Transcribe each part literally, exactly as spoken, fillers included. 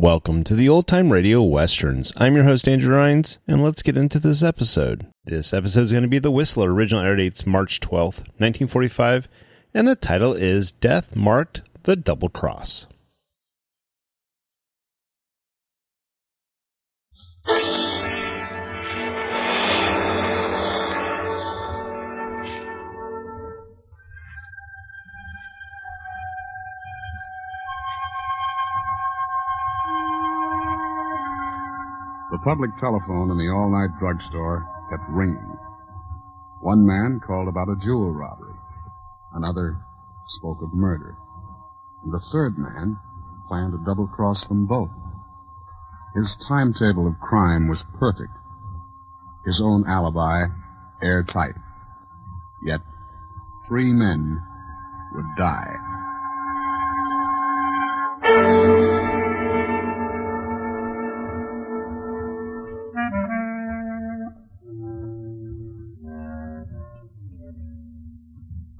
Welcome to the Old Time Radio Westerns. I'm your host, Andrew Rhynes, and let's get into this episode. This episode is going to be The Whistler. Original air date's March twelfth, nineteen forty-five, and the title is Death Marked the Double Cross. The public telephone in the all-night drugstore kept ringing. One man called about a jewel robbery. Another spoke of murder. And the third man planned to double-cross them both. His timetable of crime was perfect. His own alibi airtight. Yet three men would die.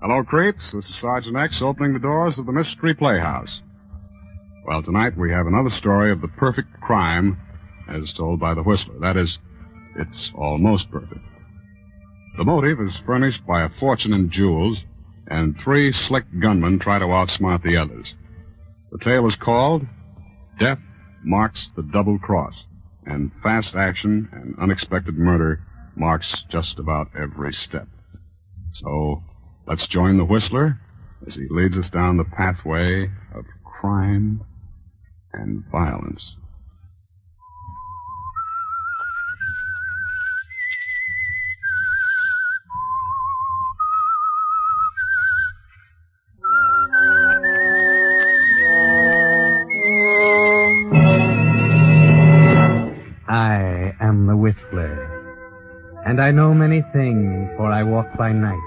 Hello, creeps. This is Sergeant X opening the doors of the Mystery Playhouse. Well, tonight we have another story of the perfect crime as told by the Whistler. That is, it's almost perfect. The motive is furnished by a fortune in jewels, and three slick gunmen try to outsmart the others. The tale is called Death Marks the Double Cross, and fast action and unexpected murder marks just about every step. So let's join the Whistler as he leads us down the pathway of crime and violence. I am the Whistler, and I know many things, for I walk by night.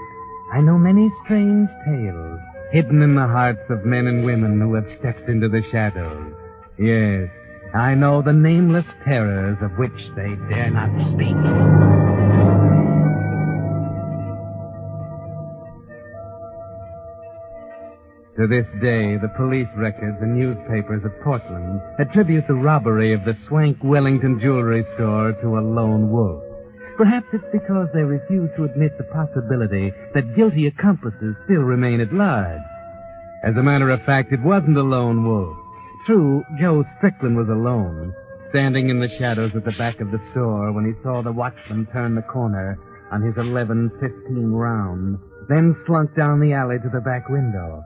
I know many strange tales hidden in the hearts of men and women who have stepped into the shadows. Yes, I know the nameless terrors of which they dare not speak. To this day, the police records and newspapers of Portland attribute the robbery of the swank Wellington jewelry store to a lone wolf. Perhaps it's because they refuse to admit the possibility that guilty accomplices still remain at large. As a matter of fact, it wasn't a lone wolf. True, Joe Strickland was alone, standing in the shadows at the back of the store when he saw the watchman turn the corner on his eleven fifteen round, then slunk down the alley to the back window.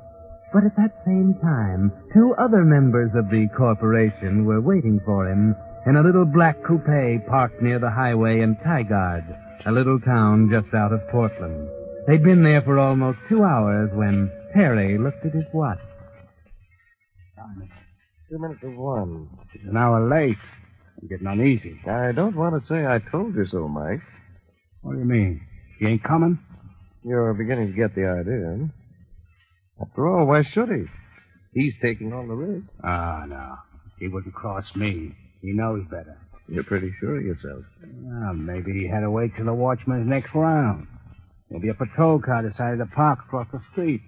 But at that same time, two other members of the corporation were waiting for him in a little black coupe parked near the highway in Tigard, a little town just out of Portland. They'd been there for almost two hours when Perry looked at his watch. Two minutes to one. It's an hour late. I'm getting uneasy. I don't want to say I told you so, Mike. What do you mean? He ain't coming? You're beginning to get the idea. After all, why should he? He's taking all the risk. Ah, oh, no. He wouldn't cross me. He knows better. You're pretty sure of yourself. Well, maybe he had to wait till the watchman's next round. Maybe a patrol car decided to park across the street.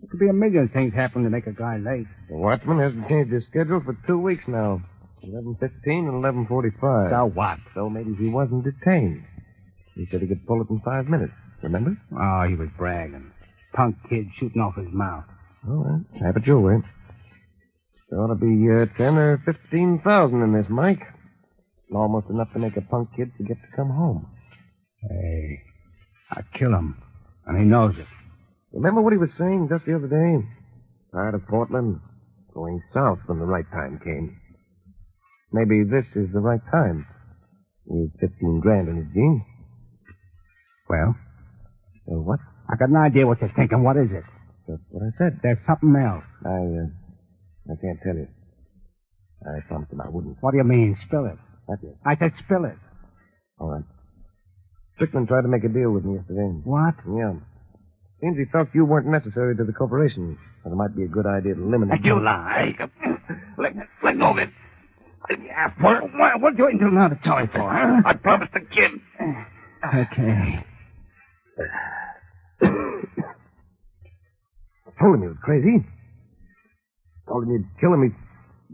There could be a million things happening to make a guy late. The watchman hasn't changed his schedule for two weeks now. eleven fifteen and eleven forty-five. Now what? So maybe he wasn't detained. He said he could pull it in five minutes, remember? Oh, he was bragging. Punk kid shooting off his mouth. All right, have it your way. There ought to be uh, ten or fifteen thousand in this, Mike. Almost enough to make a punk kid forget to come home. Hey, I kill him, and he knows it. Remember what he was saying just the other day? Tired of Portland, going south when the right time came. Maybe this is the right time. With fifteen grand in his jeans. Well? So what? I got an idea what you're thinking. What is it? That's what I said. There's something else. I, uh, I can't tell you. I promised him I wouldn't. What do you mean? Spill it. That's it. I said spill it. All right. Strickland tried to make a deal with me yesterday. What? Yeah. Seems he felt you weren't necessary to the corporation. But it might be a good idea to eliminate you. You lie. Let, let go of it. You asked for it. What do you do now to tell him for? Huh? I promised the kid. Okay. I told him he was crazy. I told him you'd kill him. He,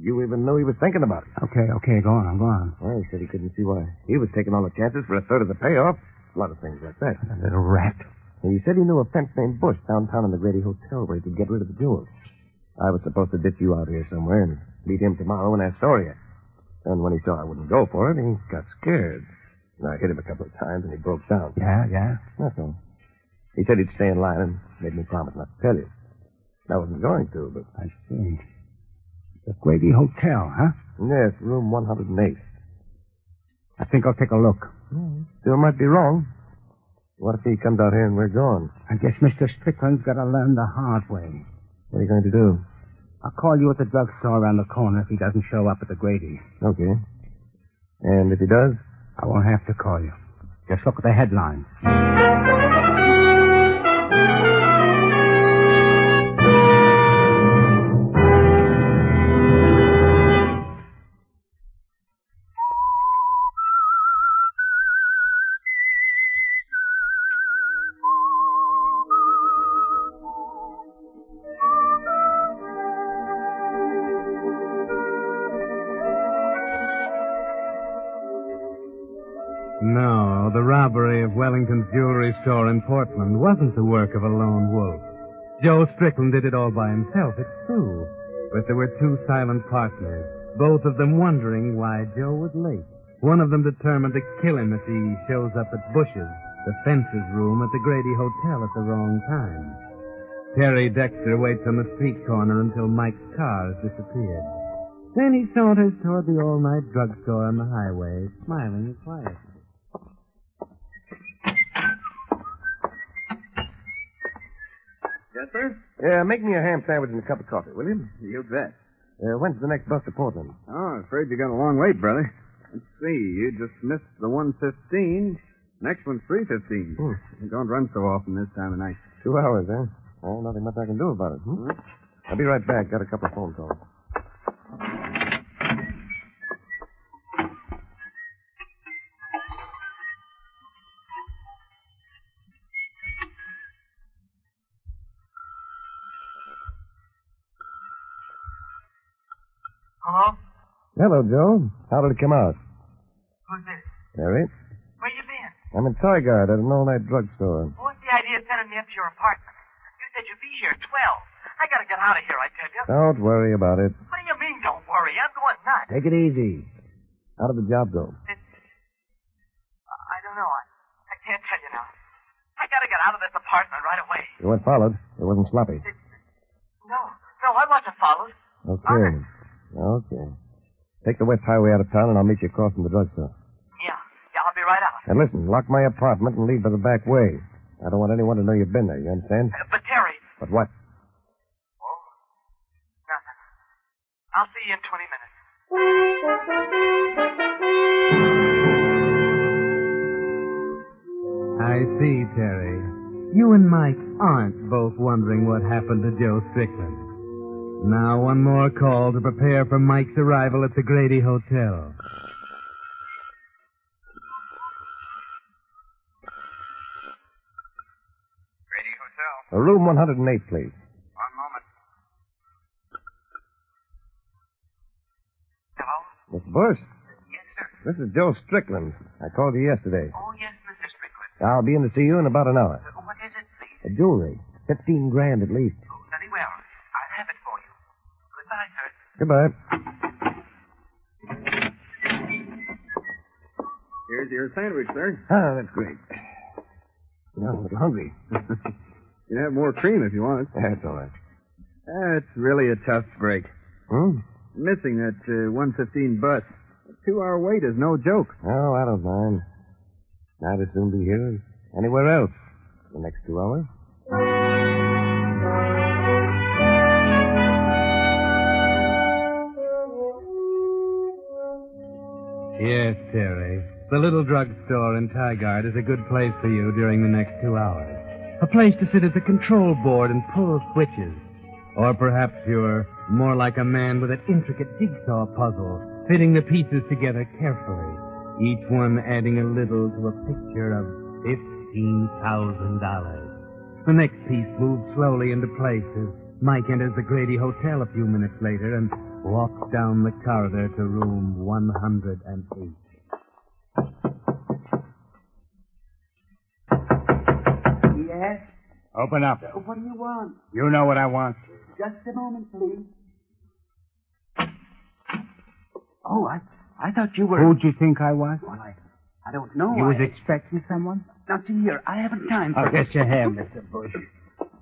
you even knew he was thinking about it. Okay, okay, go on, go on. Well, he said he couldn't see why. He was taking all the chances for a third of the payoff. A lot of things like that. A little rat. And he said he knew a fence named Bush downtown in the Grady Hotel where he could get rid of the jewels. I was supposed to ditch you out here somewhere and meet him tomorrow in Astoria. And when he saw I wouldn't go for it, he got scared. And I hit him a couple of times and he broke down. Yeah, yeah? That's all. He said he'd stay in line and made me promise not to tell you. I wasn't going to, but... I see. The Grady Hotel, huh? Yes, room one oh eight. I think I'll take a look. Mm. Still might be wrong. What if he comes out here and we're gone? I guess Mister Strickland's got to learn the hard way. What are you going to do? I'll call you at the drugstore around the corner if he doesn't show up at the Grady. Okay. And if he does? I won't have to call you. Just look at the headlines. No, the robbery of Wellington's jewelry store in Portland wasn't the work of a lone wolf. Joe Strickland did it all by himself, it's true. But there were two silent partners, both of them wondering why Joe was late. One of them determined to kill him if he shows up at Bush's, the fencer's room at the Grady Hotel at the wrong time. Terry Dexter waits on the street corner until Mike's car has disappeared. Then he saunters toward the all-night drugstore on the highway, smiling quietly. Yes, sir? Yeah, make me a ham sandwich and a cup of coffee, will you? You bet. Uh, when's the next bus to Portland? Oh, I'm afraid you got a long wait, brother. Let's see, you just missed the one fifteen. Next one's three fifteen. Hmm. You don't run so often this time of night. Two hours, eh? Oh, nothing much I can do about it. Hmm? Hmm? I'll be right back. Got a couple of phone calls. Hello, Joe. How did it come out? Who's this? Perry. Where you been? I'm in Tigard at an all-night drugstore. Well, what's the idea of sending me up to your apartment? You said you'd be here at twelve. I gotta get out of here, I tell you. Don't worry about it. What do you mean, don't worry? I'm going nuts. Take it easy. How did the job go? It, I don't know. I, I can't tell you now. I gotta get out of this apartment right away. You weren't followed. It wasn't sloppy. It, no, no, I wasn't followed. Okay. Honest. Okay. Take the west highway out of town, and I'll meet you across from the drugstore. Yeah. Yeah, I'll be right out. And listen, lock my apartment and leave by the back way. I don't want anyone to know you've been there, you understand? Uh, but, Terry... But what? Oh, nothing. I'll see you in twenty minutes. I see, Terry. You and Mike aren't both wondering what happened to Joe Strickland. Now one more call to prepare for Mike's arrival at the Grady Hotel. Grady Hotel. A room one oh eight, please. One moment. Hello? Yes, Phyllis? Yes, sir. This is Joe Strickland. I called you yesterday. Oh, yes, Mister Strickland. I'll be in to see you in about an hour. Uh, what is it, please? A jewelry. Fifteen grand at least. Oh, very well. I'll have it for you. Goodbye, sir. Goodbye. Here's your sandwich, sir. Ah, that's great. Now I'm a little hungry. You have more cream if you want. That's all right. That's really a tough break. Hmm? Missing that uh, one fifteen bus. A two-hour wait is no joke. Oh, I don't mind. I'd as soon be here as anywhere else for the next two hours. Yes, Terry. The little drugstore in Tigard is a good place for you during the next two hours. A place to sit at the control board and pull switches. Or perhaps you're more like a man with an intricate jigsaw puzzle, fitting the pieces together carefully, each one adding a little to a picture of fifteen thousand dollars. The next piece moves slowly into place as Mike enters the Grady Hotel a few minutes later and walks down the corridor to room one hundred eight. Yes? Open up. Uh, what do you want? You know what I want. Just a moment, please. Oh, I I thought you were... Who'd you think I was? Well, I, I don't know. You I... was expecting someone? Now, see here, I haven't time for... Oh, get your hand, Mister Bush.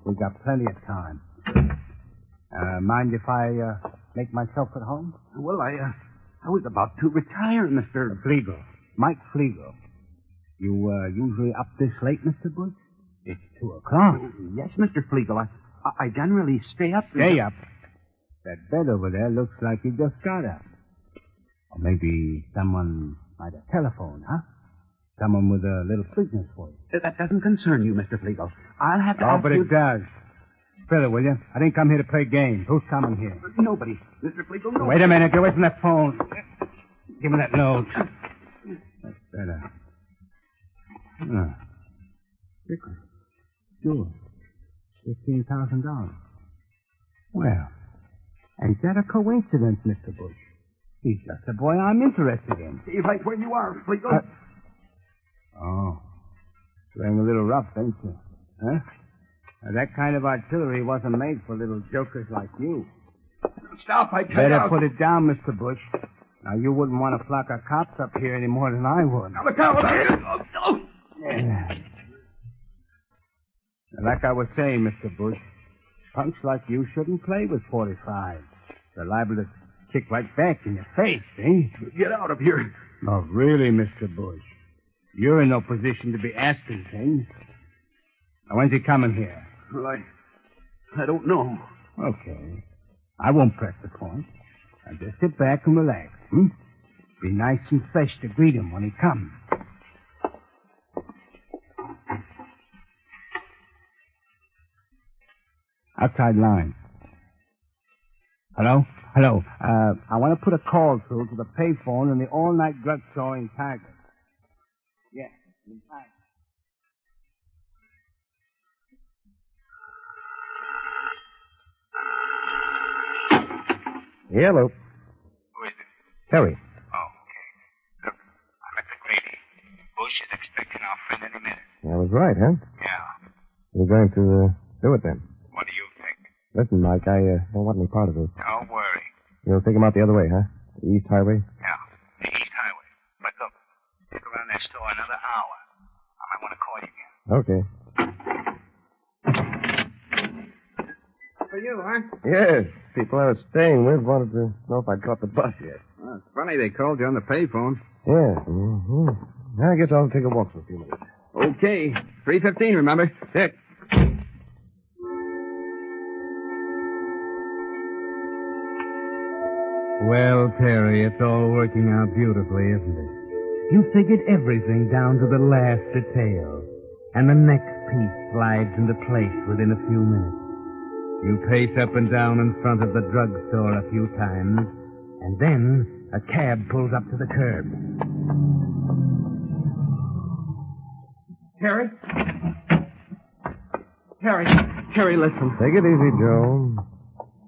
We've got plenty of time. Uh, mind if I uh, make myself at home? Well, I uh, I was about to retire, Mister Flegel. Mike Flegel. You uh, usually up this late, Mister Bush? It's two o'clock. Yes, Mister Flegel, I... I generally stay up. Stay up? That bed over there looks like you just got up. Or maybe someone might have telephoned, huh? Someone with a little sweetness for you. That doesn't concern you, Mister Flegel. I'll have to oh, ask but you... it does. Fill it, will you? I didn't come here to play games. Who's coming here? Nobody. Mister Flegel, nobody. Wait a minute. Get away from that phone. Give me that note. That's better. Oh. Strickland. Sure. Fifteen thousand dollars. Well, ain't that a coincidence, Mister Bush? He's just a boy I'm interested in. Stay right where you are, Flegel. Uh, oh, playing a little rough, ain't you? Huh? Now, that kind of artillery wasn't made for little jokers like you. Stop! I can't. Better out. Put it down, Mister Bush. Now you wouldn't want a flock of cops up here any more than I would. Now look out! Oh, oh. Yeah. Like I was saying, Mister Bush, punks like you shouldn't play with forty-fives. They're liable to kick right back in your face, eh? Get out of here. Oh, really, Mister Bush? You're in no position to be asking things. Now, when's he coming here? Well, I... I don't know. Okay. I won't press the point. Now, just sit back and relax, hmm? Be nice and fresh to greet him when he comes. Outside line. Hello? Hello. Uh, I want to put a call through to the payphone in the all-night drug store in Tigard. Yes, in Tigard. Hello. Who is it? Terry. Oh, okay. Look, I'm at the Grady. Bush is expecting our friend any minute. I was right, huh? Yeah. You're going to uh, do it then. Listen, Mike, I uh, don't want any part of this. Don't worry. You'll take him out the other way, huh? The East Highway? Yeah, the East Highway. But look, stick around that store another hour. I might want to call you again. Okay. For you, huh? Yes. People I was staying with wanted to know if I caught the bus yet. Well, it's funny they called you on the payphone. Yeah. Mm-hmm. I guess I'll take a walk for a few minutes. Okay. three fifteen, remember? Six. Well, Terry, it's all working out beautifully, isn't it? You figured everything down to the last detail, and the next piece slides into place within a few minutes. You pace up and down in front of the drugstore a few times, and then a cab pulls up to the curb. Terry? Terry, Terry, listen. Take it easy, Joe.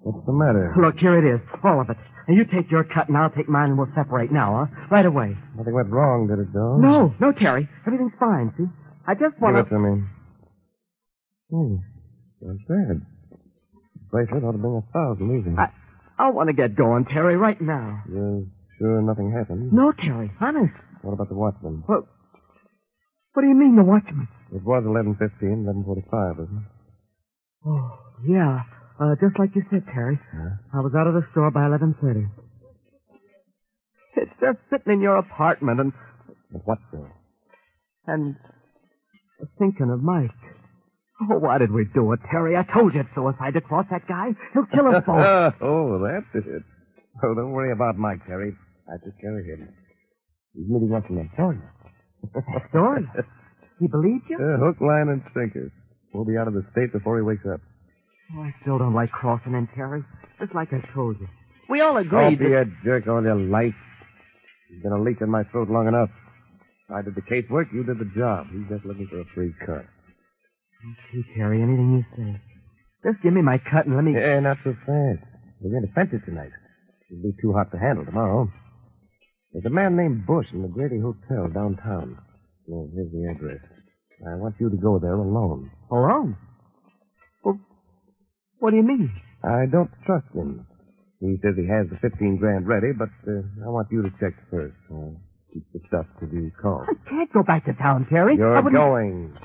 What's the matter? Look, here it is, all of it. Now, you take your cut, and I'll take mine, and we'll separate now, huh? Right away. Nothing went wrong, did it, Bill? No, no, Terry. Everything's fine, see? I just want to... Give it to me. Hmm. That's bad. Bracelet ought to bring a thousand, easy. I, I want to get going, Terry, right now. You're sure nothing happened? No, Terry, honest. What about the watchman? Well, what do you mean, the watchman? It was eleven fifteen, eleven forty-five, wasn't it? Oh, yeah. Uh, just like you said, Terry. Huh? I was out of the store by eleven thirty. It's just sitting in your apartment and... But what, Bill? And thinking of Mike. Oh, why did we do it, Terry? I told you it's suicide to cross that guy. He'll kill us both. Oh, that's it. Oh, don't worry about Mike, Terry. I took care of him. He's meeting up in Astoria. Astoria? He believed you? Uh, hook, line, and sinker. We'll be out of the state before he wakes up. Oh, I still don't like crossing him, Terry. Just like I told you. We all agreed. Don't be that... a jerk all your life. He's been a leak in my throat long enough. I did the case work. You did the job. He's just looking for a free cut. Okay, Terry, anything you say. Just give me my cut and let me... Yeah, not so fast. We're going to fence it tonight. It'll be too hot to handle tomorrow. There's a man named Bush in the Grady Hotel downtown. Well, here's the address. I want you to go there alone. Alone? Well, what do you mean? I don't trust him. He says he has the fifteen grand ready, but uh, I want you to check first. I'll keep the stuff to be called. I can't go back to town, Terry. You're going...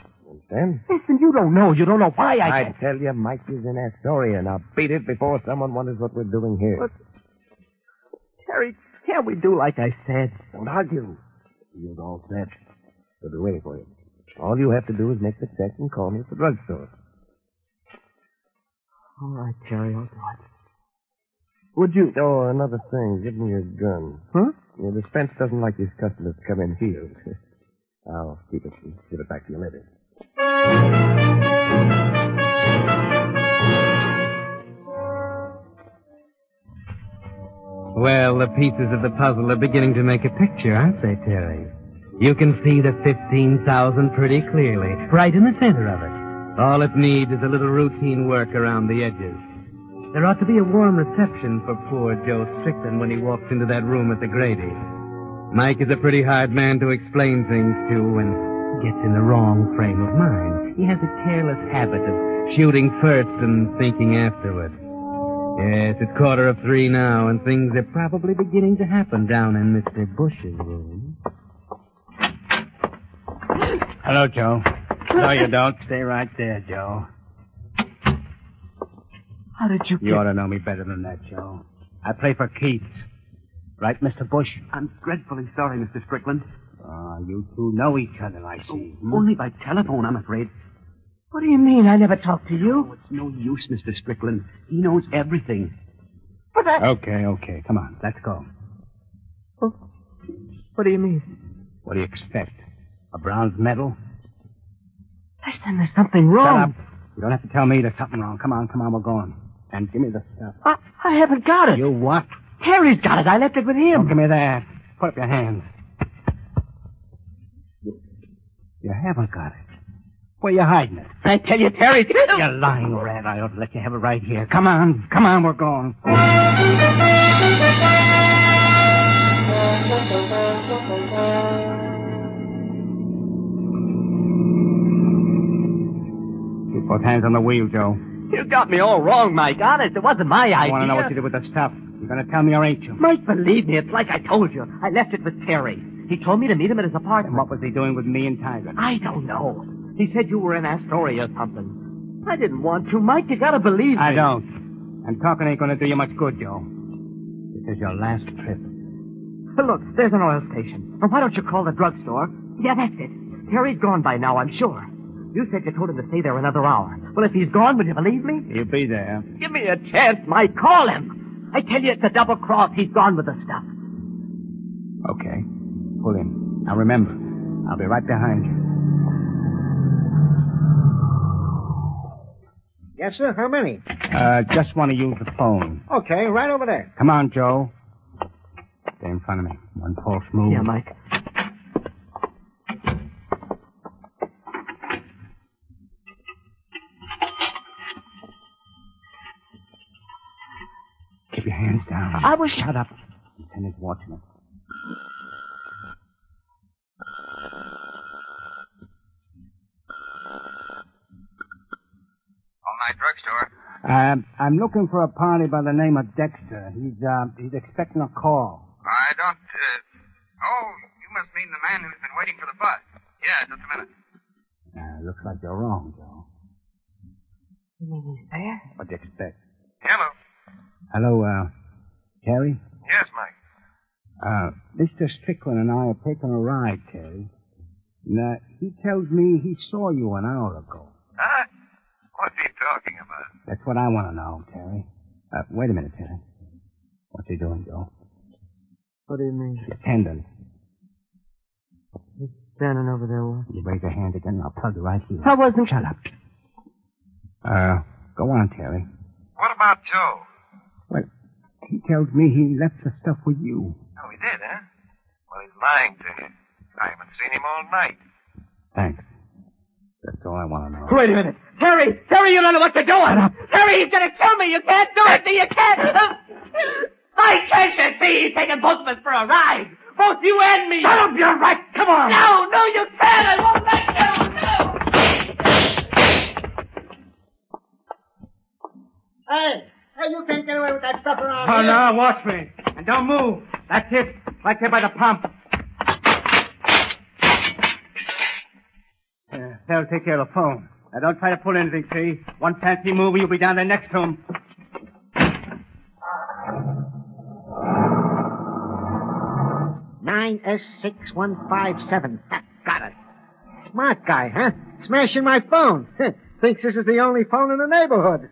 Then? Listen, you don't know. You don't know why I... I can't. Tell you, Mike is in Astoria, and I'll beat it before someone wonders what we're doing here. But, Terry, can't we do like I said? Don't argue. You're all set. We'll be waiting for you. All you have to do is make the check and call me at the drugstore. All right, Terry, I'll do it. Would you... Oh, another thing. Give me your gun. Huh? Your defense doesn't like these customers to come in here. I'll keep it and give it back to you later. Well, the pieces of the puzzle are beginning to make a picture, aren't they, Terry? You can see the fifteen thousand pretty clearly, right in the center of it. All it needs is a little routine work around the edges. There ought to be a warm reception for poor Joe Strickland when he walks into that room at the Grady. Mike is a pretty hard man to explain things to, and... gets in the wrong frame of mind. He has a careless habit of shooting first and thinking afterward. Yes, it's quarter of three now, and things are probably beginning to happen down in Mister Bush's room. Hello, Joe. No, you don't. Stay right there, Joe. How did you... You ought to know me better than that, Joe. I play for Keats. Right, Mister Bush? I'm dreadfully sorry, Mister Strickland. Ah, uh, you two know each other, I see. Oh, hmm? Only by telephone, I'm afraid. What do you mean? I never talked to you. Oh, it's no use, Mister Strickland. He knows everything. But I... Okay, okay. Come on, let's go. Well, what do you mean? What do you expect? A bronze medal? Listen, there's something wrong. Shut up. You don't have to tell me there's something wrong. Come on, come on, we're going. And give me the stuff. I, I haven't got it. You what? Harry's got it. I left it with him. Don't give me that. Put up your hands. You haven't got it. Where are you hiding it? I tell you, Terry... You lying rat. I ought to let you have it right here. Come on. Come on, we're going. Keep both hands on the wheel, Joe. You got me all wrong, Mike. Honest, it wasn't my idea. I want to know what you did with the stuff. You're going to tell me or ain't you? Mike, believe me, it's like I told you. I left it with Terry. He told me to meet him at his apartment. And what was he doing with me and Tigard? I don't know. He said you were in Astoria or something. I didn't want to, Mike. You gotta believe me. I don't. And talking ain't gonna do you much good, Joe. This is your last trip. But look, there's an oil station. Well, why don't you call the drugstore? Yeah, that's it. Terry's gone by now, I'm sure. You said you told him to stay there another hour. Well, if he's gone, would you believe me? He'll be there. Give me a chance, Mike. Call him. I tell you, it's a double cross. He's gone with the stuff. Okay. Pull in. Now remember, I'll be right behind you. Yes, sir? How many? Uh, just want to use the phone. Okay, right over there. Come on, Joe. Stay in front of me. One false move. Yeah, Mike. Keep your hands down. I will shut up, Lieutenant Walker. All-night drugstore. Um, I'm looking for a party by the name of Dexter. He's uh, he's expecting a call. I don't... Uh... Oh, you must mean the man who's been waiting for the bus. Yeah, just a minute. Uh, looks like you're wrong, Joe. You mean he's there? What'd you expect? Hello. Hello, uh, Terry? Yes, Mike. Uh, Mister Strickland and I have taken a ride, Terry. Now, he tells me he saw you an hour ago. Huh? What's he talking about? That's what I want to know, Terry. Uh, wait a minute, Terry. What's he doing, Joe? What do you mean? Your tendon. He's standing over there, what? You raise your hand again and I'll plug you right here. I wasn't... Shut up. Uh, go on, Terry. What about Joe? Well, he tells me he left the stuff with you. Oh, he did, huh? Well, he's lying to you. I haven't seen him all night. Thanks. That's all I want to know. Wait a minute. Terry! Terry, you don't know what you're doing! Shut up. Terry, he's going to kill me! You can't do it! You can't! I can't see! He's taking both of us for a ride! Both you and me! Shut up! You're right! Come on! No! No, you can't! I won't let you! No! Hey! Hey, you can't get away with that stuff around oh, here! Oh, no! Watch me! And don't move! That's it! Right there by the pump! Uh, they'll take care of the phone. Now, don't try to pull anything, see? One fancy move, you'll be down there next to him. nine S six one five seven. Got it. Smart guy, huh? Smashing my phone. Thinks this is the only phone in the neighborhood.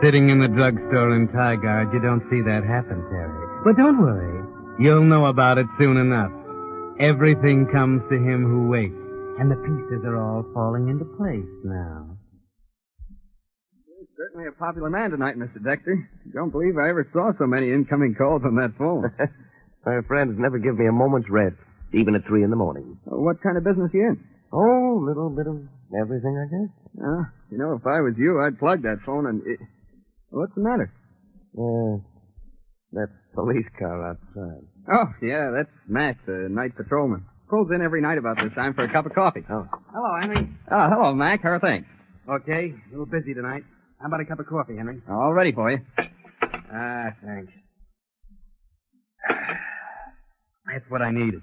Sitting in the drugstore in Tigard, you don't see that happen, Terry. But don't worry. You'll know about it soon enough. Everything comes to him who waits. And the pieces are all falling into place now. You're certainly a popular man tonight, Mister Dexter. Don't believe I ever saw so many incoming calls on that phone. My friends never give me a moment's rest, even at three in the morning. Well, what kind of business are you in? Oh, little bit of everything, I guess. Uh, you know, if I was you, I'd plug that phone and... It... What's the matter? Uh, that police car outside. Oh, yeah, that's Max, the night patrolman. Pulls in every night about this time for a cup of coffee. Oh. Hello, Henry. Oh, hello, Mac. How are things? Okay, a little busy tonight. How about a cup of coffee, Henry? All ready for you. Ah, thanks. That's what I needed.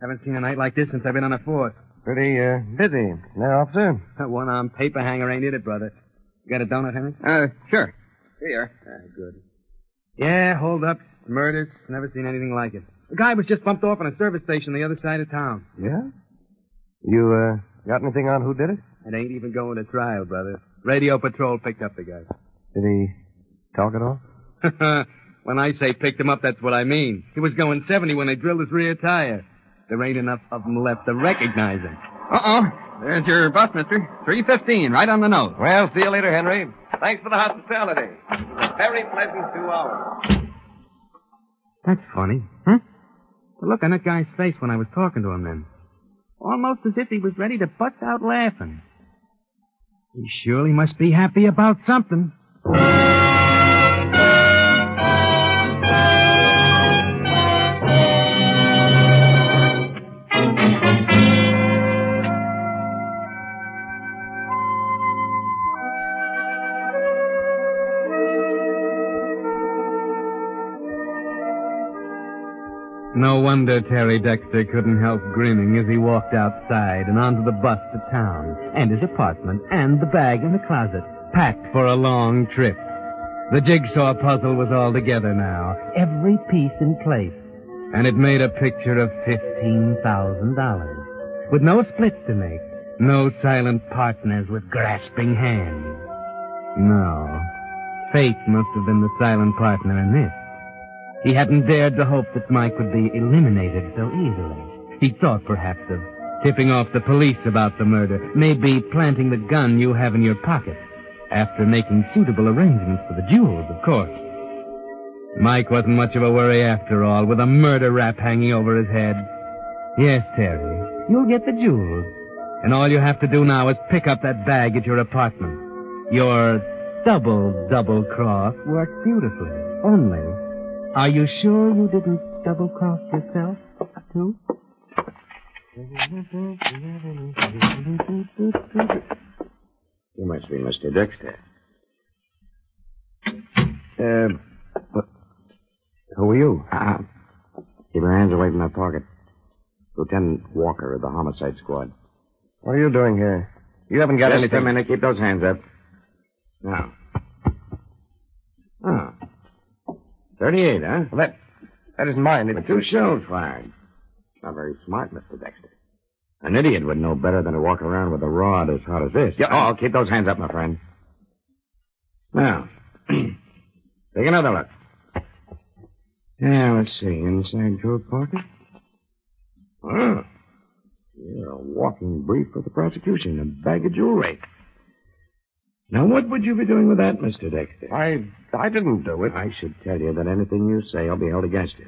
Haven't seen a night like this since I've been on the force. Pretty, uh, busy. Now, officer? That one-armed paper hanger ain't it, it, brother. You got a donut, Henry? Uh, sure. Here you are. Ah, good. Yeah, hold-ups, murders, never seen anything like it. A guy was just bumped off in a service station the other side of town. Yeah? You, uh, got anything on who did it? It ain't even going to trial, brother. Radio patrol picked up the guy. Did he talk at all? When I say picked him up, that's what I mean. He was going seventy when they drilled his rear tire. There ain't enough of them left to recognize him. Uh-oh. There's your bus, mister. three fifteen, right on the nose. Well, see you later, Henry. Thanks for the hospitality. Very pleasant two hours. That's funny. Huh? The look on that guy's face when I was talking to him then. Almost as if he was ready to bust out laughing. He surely must be happy about something. No wonder Terry Dexter couldn't help grinning as he walked outside and onto the bus to town, and his apartment, and the bag in the closet, packed for a long trip. The jigsaw puzzle was all together now, every piece in place, and it made a picture of fifteen thousand dollars, with no splits to make, no silent partners with grasping hands. No, fate must have been the silent partner in this. He hadn't dared to hope that Mike would be eliminated so easily. He thought, perhaps, of tipping off the police about the murder, maybe planting the gun you have in your pocket, after making suitable arrangements for the jewels, of course. Mike wasn't much of a worry after all, with a murder rap hanging over his head. Yes, Terry, you'll get the jewels, And all you have to do now is pick up that bag at your apartment. Your double double cross worked beautifully. Only, are you sure you didn't double cross yourself, too? You must be Mister Dexter. Uh, but who are you? Uh, keep your hands away from that pocket. Lieutenant Walker of the Homicide Squad. What are you doing here? You haven't got Just anything. Just a minute. Keep those hands up. Now. Oh. thirty-eight, huh? Well, that, that isn't mine. It's two shells fired. Not very smart, Mister Dexter. An idiot would know better than to walk around with a rod as hot as this. Yeah, oh, keep those hands up, my friend. Now, take another look. Yeah, let's see. Inside your pocket? Oh. You're a walking brief for the prosecution, a bag of jewelry. Now, what would you be doing with that, Mister Dexter? I I didn't do it. I should tell you that anything you say will be held against you.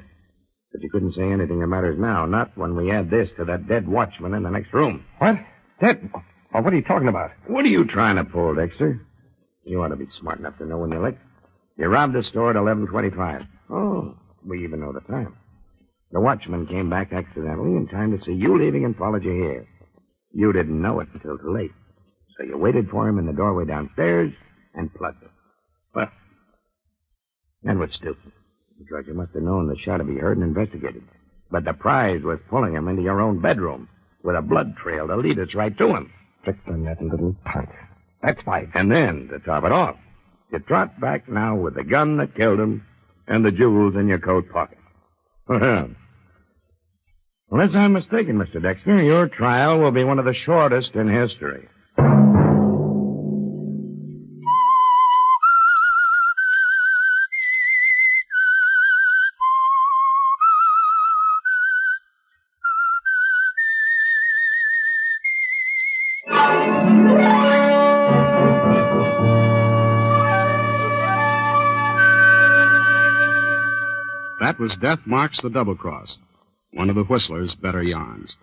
But you couldn't say anything that matters now, not when we add this to that dead watchman in the next room. What? Dead? Oh, what are you talking about? What are you trying to pull, Dexter? You ought to be smart enough to know when you licked. You robbed the store at eleven twenty-five. Oh, we even know the time. The watchman came back accidentally in time to see you leaving and followed you here. You didn't know it until too late. So you waited for him in the doorway downstairs and plugged him. Well, that was stupid, because you must have known the shot to be heard and investigated. But the prize was pulling him into your own bedroom with a blood trail to lead us right to him. Strickland, that little punk. That's fine. And then, to top it off, you trot back now with the gun that killed him and the jewels in your coat pocket. Well, unless I'm mistaken, Mister Dexter, your trial will be one of the shortest in history. That was Death Marks the Double Cross, one of the Whistler's better yarns.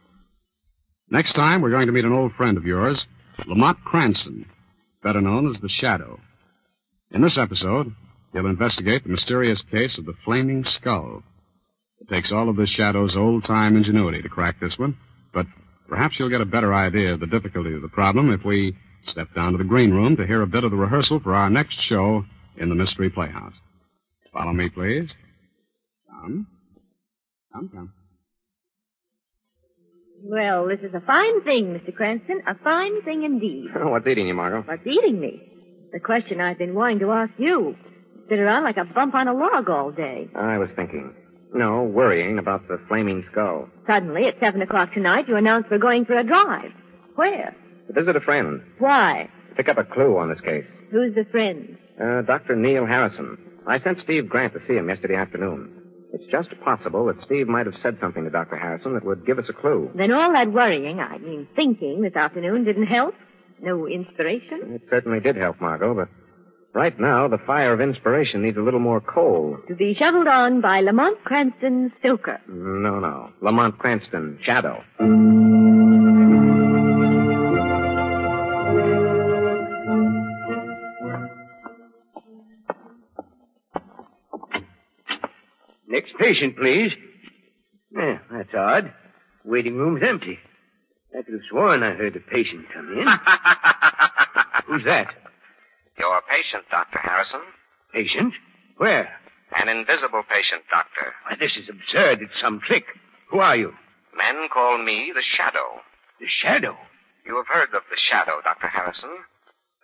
Next time, we're going to meet an old friend of yours, Lamont Cranston, better known as the Shadow. In this episode, he'll investigate the mysterious case of the Flaming Skull. It takes all of the Shadow's old-time ingenuity to crack this one, but perhaps you'll get a better idea of the difficulty of the problem if we step down to the green room to hear a bit of the rehearsal for our next show in the Mystery Playhouse. Follow me, please. Come, come. Well, this is a fine thing, Mister Cranston, a fine thing indeed. What's eating you, Margo? What's eating me? The question I've been wanting to ask you. Sit around like a bump on a log all day. I was thinking. No, worrying about the Flaming Skull. Suddenly, at seven o'clock tonight, you announce we're going for a drive. Where? To visit a friend. Why? To pick up a clue on this case. Who's the friend? Uh, Doctor Neil Harrison. I sent Steve Grant to see him yesterday afternoon. It's just possible that Steve might have said something to Doctor Harrison that would give us a clue. Then all that worrying, I mean thinking, this afternoon didn't help? No inspiration? It certainly did help, Margot, but right now the fire of inspiration needs a little more coal. To be shoveled on by Lamont Cranston, Stoker. No, no. Lamont Cranston, Shadow. Next patient, please. Eh, that's odd. Waiting room's empty. I could have sworn I heard a patient come in. Who's that? Your patient, Doctor Harrison. Patient? Where? An invisible patient, Doctor. Why, this is absurd. It's some trick. Who are you? Men call me the Shadow. The Shadow? You have heard of the Shadow, Doctor Harrison.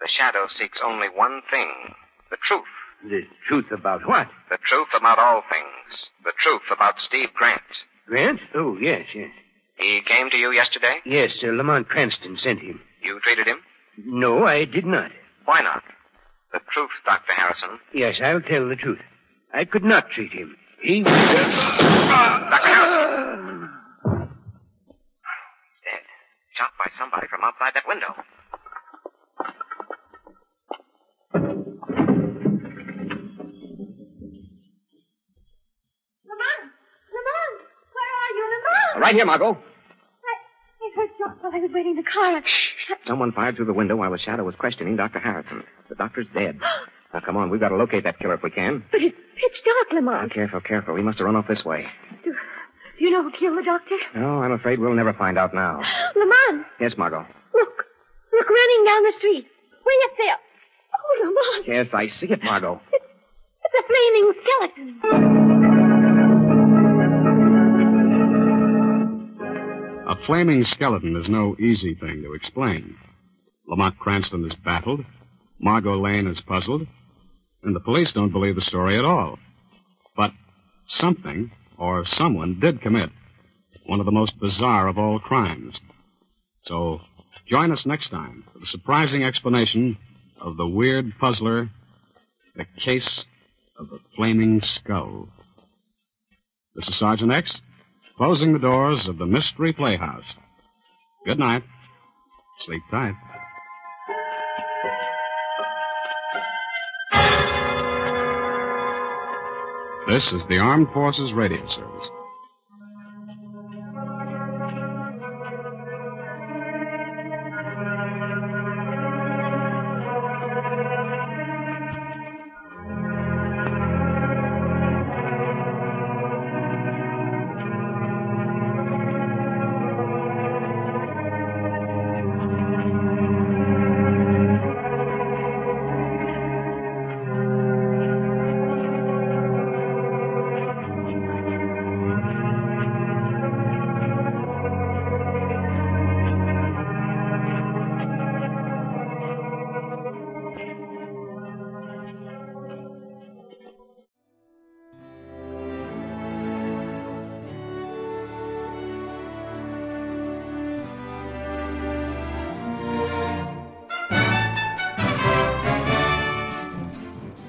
The Shadow seeks only one thing, the truth. The truth about what? The truth about all things. The truth about Steve Grant. Grant? Oh, yes, yes. He came to you yesterday? Yes, uh, Lamont Cranston sent him. You treated him? No, I did not. Why not? The truth, Doctor Harrison. Yes, I'll tell the truth. I could not treat him. He... Doctor Harrison! He's dead. Shot by somebody from outside that window. Right here, Margo. I, I heard your While I was waiting in the car, I... Someone fired through the window while the Shadow was questioning Doctor Harrison. The doctor's dead. Now, come on. We've got to locate that killer if we can. But it's pitch dark, Lamont. Oh, careful, careful. We must have run off this way. Do, do you know who killed the doctor? No, I'm afraid we'll never find out now. Lamont. Yes, Margot. Look. Look, running down the street. Way up there. Oh, Lamont. Yes, I see it, Margot. It's, it's a flaming skeleton. A flaming skeleton is no easy thing to explain. Lamont Cranston is baffled. Margot Lane is puzzled, and the police don't believe the story at all. But something or someone did commit one of the most bizarre of all crimes. So join us next time for the surprising explanation of the weird puzzler, the case of the flaming skull. This is Sergeant X, closing the doors of the Mystery Playhouse. Good night. Sleep tight. This is the Armed Forces Radio Service.